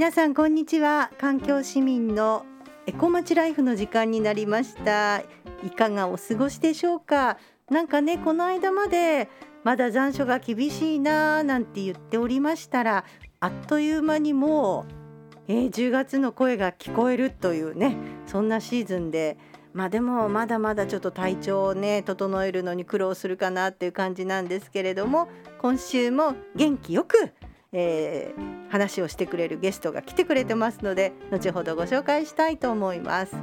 皆さんこんにちは。環境市民のエコまちライフの時間になりました。いかがお過ごしでしょうか。なんかね、この間までまだ残暑が厳しいななんて言っておりましたら、あっという間にもう、10月の声が聞こえるというね、そんなシーズンで、でもまだまだちょっと体調をね整えるのに苦労するかなっていう感じなんですけれども、今週も元気よく、話をしてくれるゲストが来てくれてますので、後ほどご紹介したいと思います。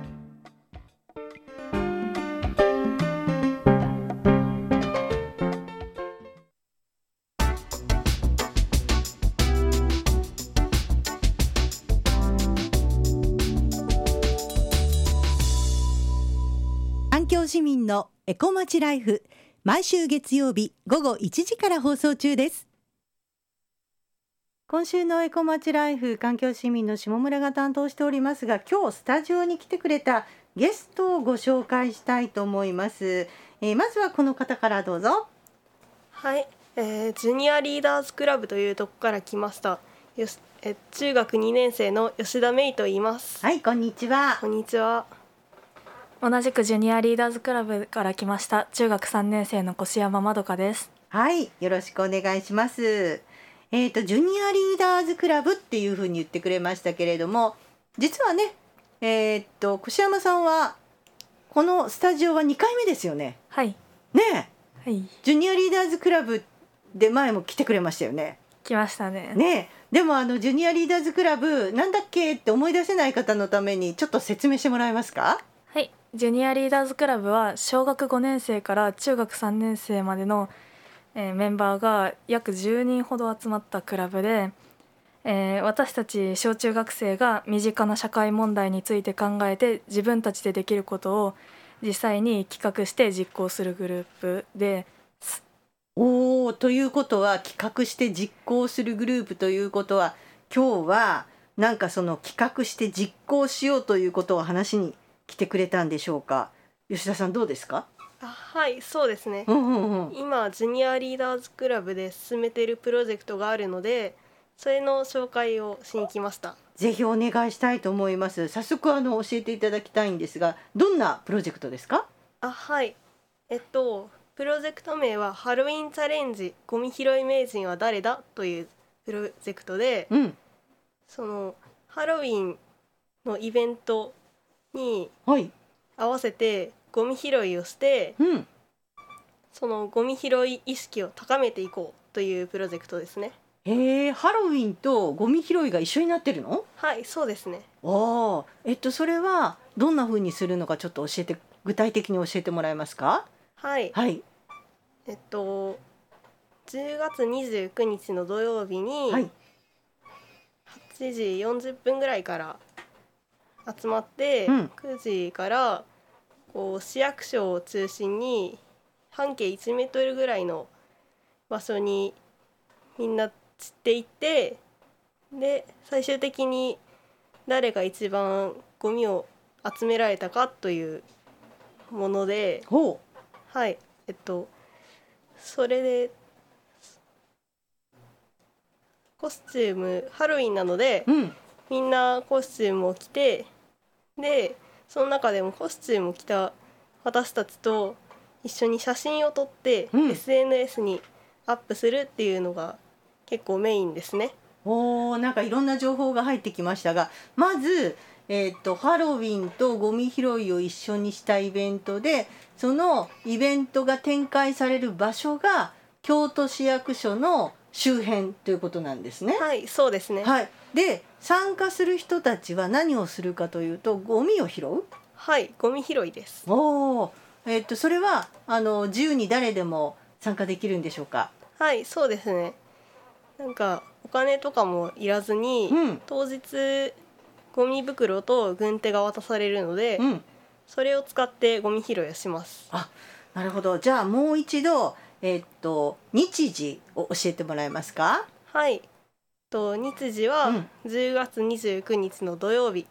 環境市民のエコまちライフ、毎週月曜日午後1時から放送中です。今週のエコまちライフ、環境市民の下村が担当しておりますが、今日スタジオに来てくれたゲストをご紹介したいと思います。まずはこの方からどうぞ。はい、ジュニアリーダーズクラブというとこから来ました。中学2年生の吉田芽衣と言います。はい、こんにちは。こんにちは。同じくジュニアリーダーズクラブから来ました中学3年生の越山まどかです。はい、よろしくお願いします。ジュニアリーダーズクラブっていうふうに言ってくれましたけれども、実はね、越山さんはこのスタジオは2回目ですよね。はいねえ、はい、ジュニアリーダーズクラブで前も来てくれましたよね。来ましたね。ねえ、でもジュニアリーダーズクラブなんだっけって思い出せない方のためにちょっと説明してもらえますか。はい、ジュニアリーダーズクラブは小学5年生から中学3年生までの、メンバーが約10人ほど集まったクラブで、私たち小中学生が身近な社会問題について考えて、自分たちでできることを実際に企画して実行するグループです。おー、ということは企画して実行するグループということは、今日はなんかその企画して実行しようということを話に来てくれたんでしょうか。吉田さんどうですか。はい、そうですね、今ジュニアリーダーズクラブで進めているプロジェクトがあるので、それの紹介をしに来ました。ぜひお願いしたいと思います。早速教えていただきたいんですが、どんなプロジェクトですか。はい、プロジェクト名はハロウィンチャレンジゴミ拾い名人は誰だというプロジェクトで、そのハロウィンのイベントに合わせてゴミ拾いをして、そのゴミ拾い意識を高めていこうというプロジェクトですね。ハロウィンとゴミ拾いが一緒になってるの。はい、そうですね。それはどんな風にするのか、ちょっと具体的に教えてもらえますか。はい、はい、10月29日の土曜日に、はい、8時40分ぐらいから集まって、9時からこう市役所を中心に半径1メートルぐらいの場所にみんな散っていって、で最終的に誰が一番ゴミを集められたかというもので、はい、それでコスチュームハロウィンなので、みんなコスチュームを着て、でその中でもコスチュームを着た私たちと一緒に写真を撮って、SNS にアップするっていうのが結構メインですね。なんかいろんな情報が入ってきましたが、まず、ハロウィンとゴミ拾いを一緒にしたイベントで、そのイベントが展開される場所が京都市役所の周辺ということなんですね。はい、そうですね。はい、で参加する人たちは何をするかというと、ゴミを拾う。はい、ゴミ拾いです。それは自由に誰でも参加できるんでしょうか。はい、そうですね。なんかお金とかもいらずに、当日ゴミ袋と軍手が渡されるので、それを使ってゴミ拾いをします。あ、なるほど。じゃあもう一度、日時を教えてもらえますか。はい。日時は10月29日の土曜日、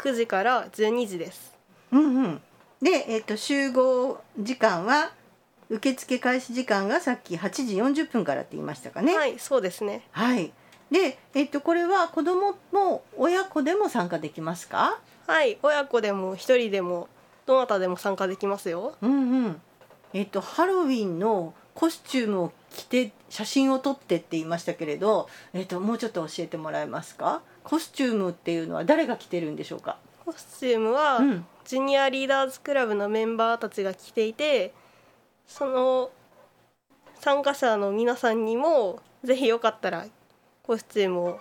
9時から12時です。で、集合時間は、受付開始時間がさっき8時40分からって言いましたかね。はい、そうですね。はい。で、これは子どもも親子でも参加できますか？はい、親子でも一人でもどなたでも参加できますよ。うんうん。ハロウィンのコスチュームを着て写真を撮ってって言いましたけれど、もうちょっと教えてもらえますか？コスチュームっていうのは誰が着てるんでしょうか？コスチュームは、ジュニアリーダーズクラブのメンバーたちが着ていて、その参加者の皆さんにもぜひよかったらコスチュームを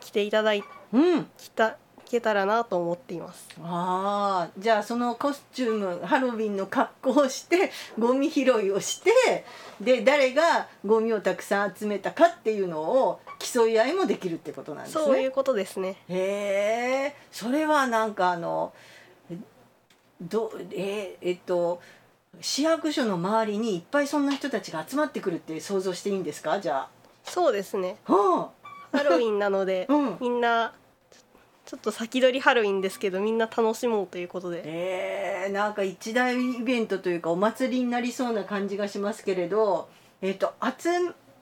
着ていただいて、着けたらなと思っています。あ、じゃあそのコスチューム、ハロウィンの格好をしてゴミ拾いをして、で誰がゴミをたくさん集めたかっていうのを競い合いもできるってことなんですね。そういうことですね。へえ、それはなんか市役所の周りにいっぱいそんな人たちが集まってくるって想像していいんですか？じゃあそうですね、ハロウィンなので、みんなちょっと先取りハロウィンですけど、みんな楽しもうということで、なんか一大イベントというかお祭りになりそうな感じがしますけれど、集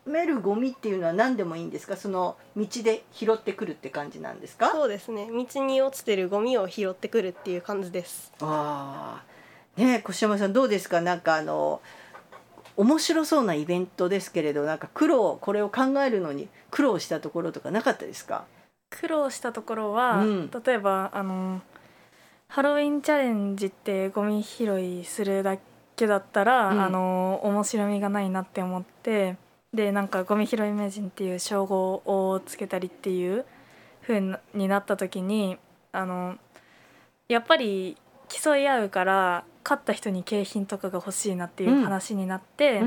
めるゴミっていうのは何でもいいんですか？その道で拾ってくるって感じなんですか？そうですね、道に落ちてるゴミを拾ってくるっていう感じです。ああ、ねえ、越山さんどうですか？なんか面白そうなイベントですけれど、なんかこれを考えるのに苦労したところとかなかったですか？苦労したところは、例えばハロウィンチャレンジってゴミ拾いするだけだったら、面白みがないなって思って、でなんかゴミ拾い名人っていう称号をつけたりっていう風になった時に、やっぱり競い合うから勝った人に景品とかが欲しいなっていう話になって、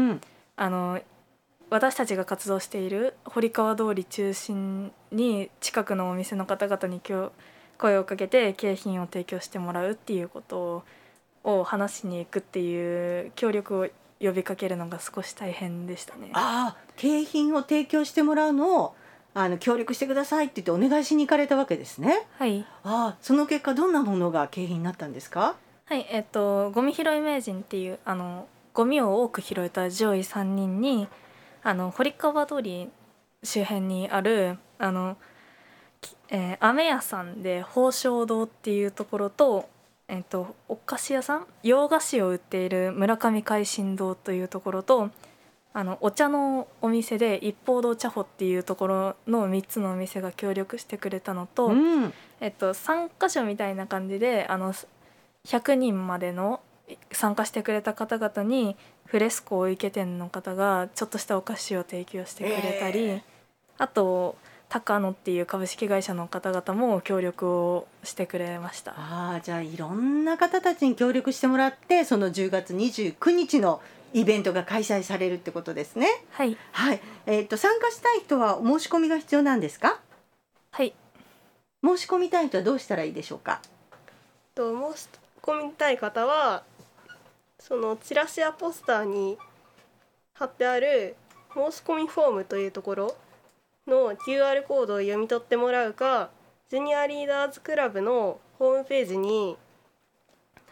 私たちが活動している堀川通り中心に近くのお店の方々に声をかけて景品を提供してもらうっていうことを話しに行くっていう協力を呼びかけるのが少し大変でしたね。あ、景品を提供してもらうのを協力してくださいって言ってお願いしに行かれたわけですね。はい。あ、その結果どんなものが景品になったんですか？はい、ゴミ拾い名人っていうゴミを多く拾えた上位3人に堀川通り周辺にある飴屋さんで宝生堂っていうところと、お菓子屋さん、洋菓子を売っている村上海進堂というところと、お茶のお店で一方堂茶舗っていうところの3つのお店が協力してくれたのと、3カ所みたいな感じで100人までの参加してくれた方々にフレスコお池店の方がちょっとしたお菓子を提供してくれたり、あと高野っていう株式会社の方々も協力をしてくれました。あ、じゃあいろんな方たちに協力してもらって、その10月29日のイベントが開催されるってことですね。はい、はい。参加したい人は申し込みが必要なんですか？はい。申し込みたい人はどうしたらいいでしょうか？申し込みたい方はそのチラシやポスターに貼ってある申し込みフォームというところの QR コードを読み取ってもらうか、ジュニアリーダーズクラブのホームページに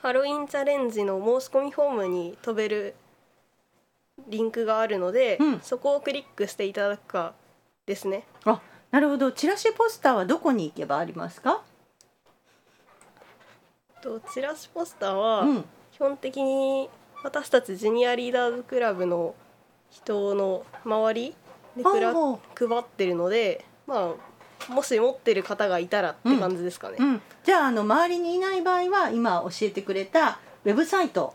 ハロウィンチャレンジの申し込みフォームに飛べるリンクがあるので、そこをクリックしていただくかですね。あ、なるほど。チラシポスターはどこに行けばありますか？チラシポスターは、基本的に私たちジュニアリーダーズクラブの人の周りで配ってるので、もし持ってる方がいたらって感じですかね。じゃあ、周りにいない場合は今教えてくれたウェブサイト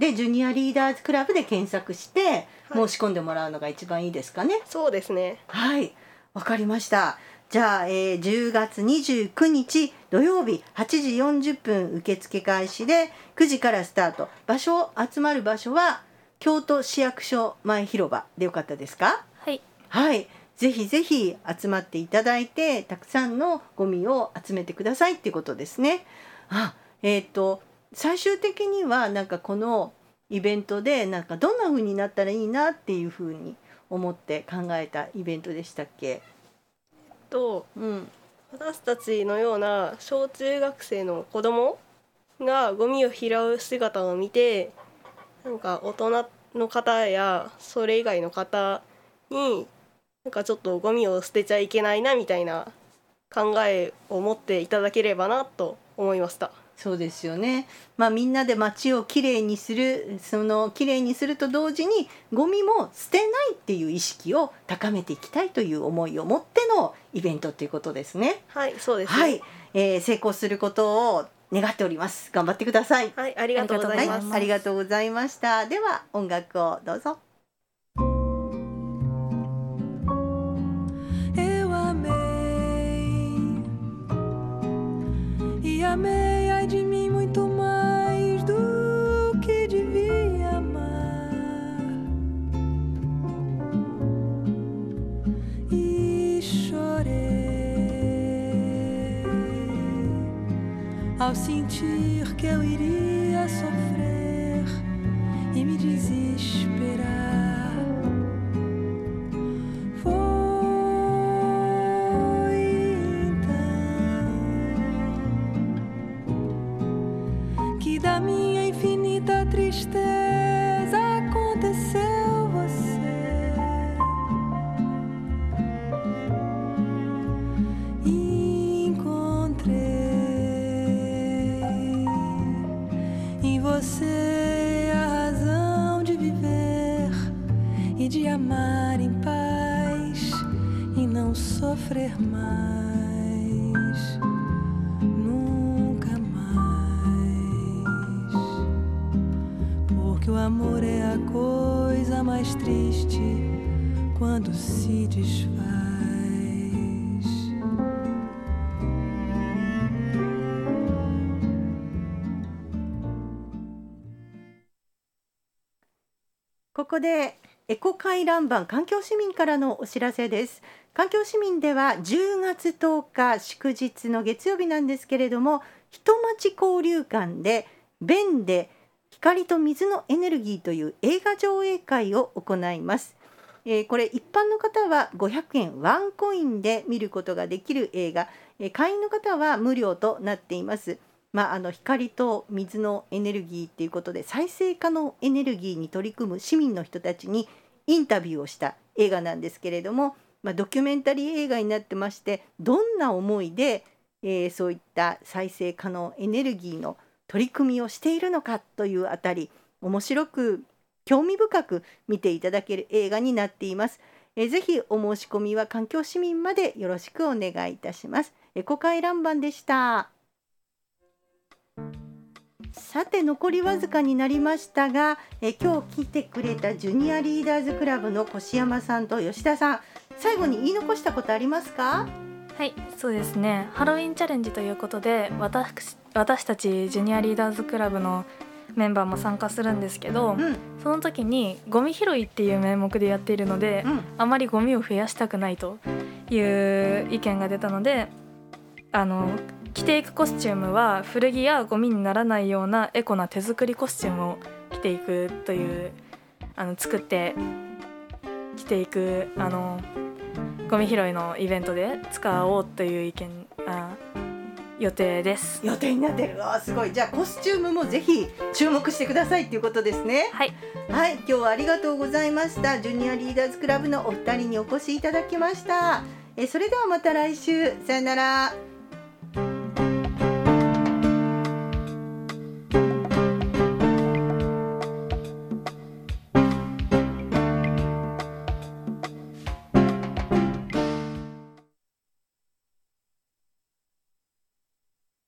でジュニアリーダーズクラブで検索して申し込んでもらうのが一番いいですかね。はい、そうですね。はい、わかりました。じゃあ、10月29日土曜日8時40分受付開始で9時からスタート。集まる場所は京都市役所前広場でよかったですか？はい、はい、ぜひぜひ集まっていただいてたくさんのゴミを集めてくださいっていうことですね。最終的にはなんかこのイベントでなんかどんな風になったらいいなっていう風に思って考えたイベントでしたっけ？私たちのような小中学生の子供がゴミを拾う姿を見て、なんか大人の方やそれ以外の方になんかちょっとゴミを捨てちゃいけないなみたいな考えを持っていただければなと思いました。そうですよね、まあ、みんなで街をきれいにする、そのきれいにすると同時にゴミも捨てないっていう意識を高めていきたいという思いを持ってのイベントということですね。はい、そうですね、はい、成功することを願っております。頑張ってください。はい、ありがとうございます、はい、ありがとうございました。では音楽をどうぞ。E amei, ai de mim, muito mais do que devia amar. E chorei ao sentir que eu iria sofrer e me desesperar. Da minha infinita tristeza aconteceu você. Encontrei em você a razão de viver e de amar em paz e não sofrer mais. O amor é a coisa mais triste quando se desfaz.ここでエコ回覧板環境市民からのお知らせです。環境市民では10月10日祝日の月曜日なんですけれども、人町交流館で便で光と水のエネルギーという映画上映会を行います、これ一般の方は500円ワンコインで見ることができる映画、会員の方は無料となっています、光と水のエネルギーということで再生可能エネルギーに取り組む市民の人たちにインタビューをした映画なんですけれども、ドキュメンタリー映画になってまして、どんな思いで、そういった再生可能エネルギーの取り組みをしているのかというあたり、面白く興味深く見ていただける映画になっています。ぜひお申し込みは環境市民までよろしくお願いいたします。エコ回覧板でした。さて残りわずかになりましたが、今日来てくれたジュニアリーダーズクラブの越山さんと吉田さん、最後に言い残したことありますか？はい、そうですね。ハロウィンチャレンジということで、私たちジュニアリーダーズクラブのメンバーも参加するんですけど、うん、その時にゴミ拾いっていう名目でやっているので、うん、あまりゴミを増やしたくないという意見が出たので、着ていくコスチュームは古着やゴミにならないようなエコな手作りコスチュームを着ていくという、作って着ていくゴミ拾いのイベントで使おうという予定です。予定になってる。わあ、すごい。じゃあコスチュームもぜひ注目してくださいということですね。はい、はい、今日はありがとうございました。ジュニアリーダーズクラブのお二人にお越しいただきました。それではまた来週、さよなら。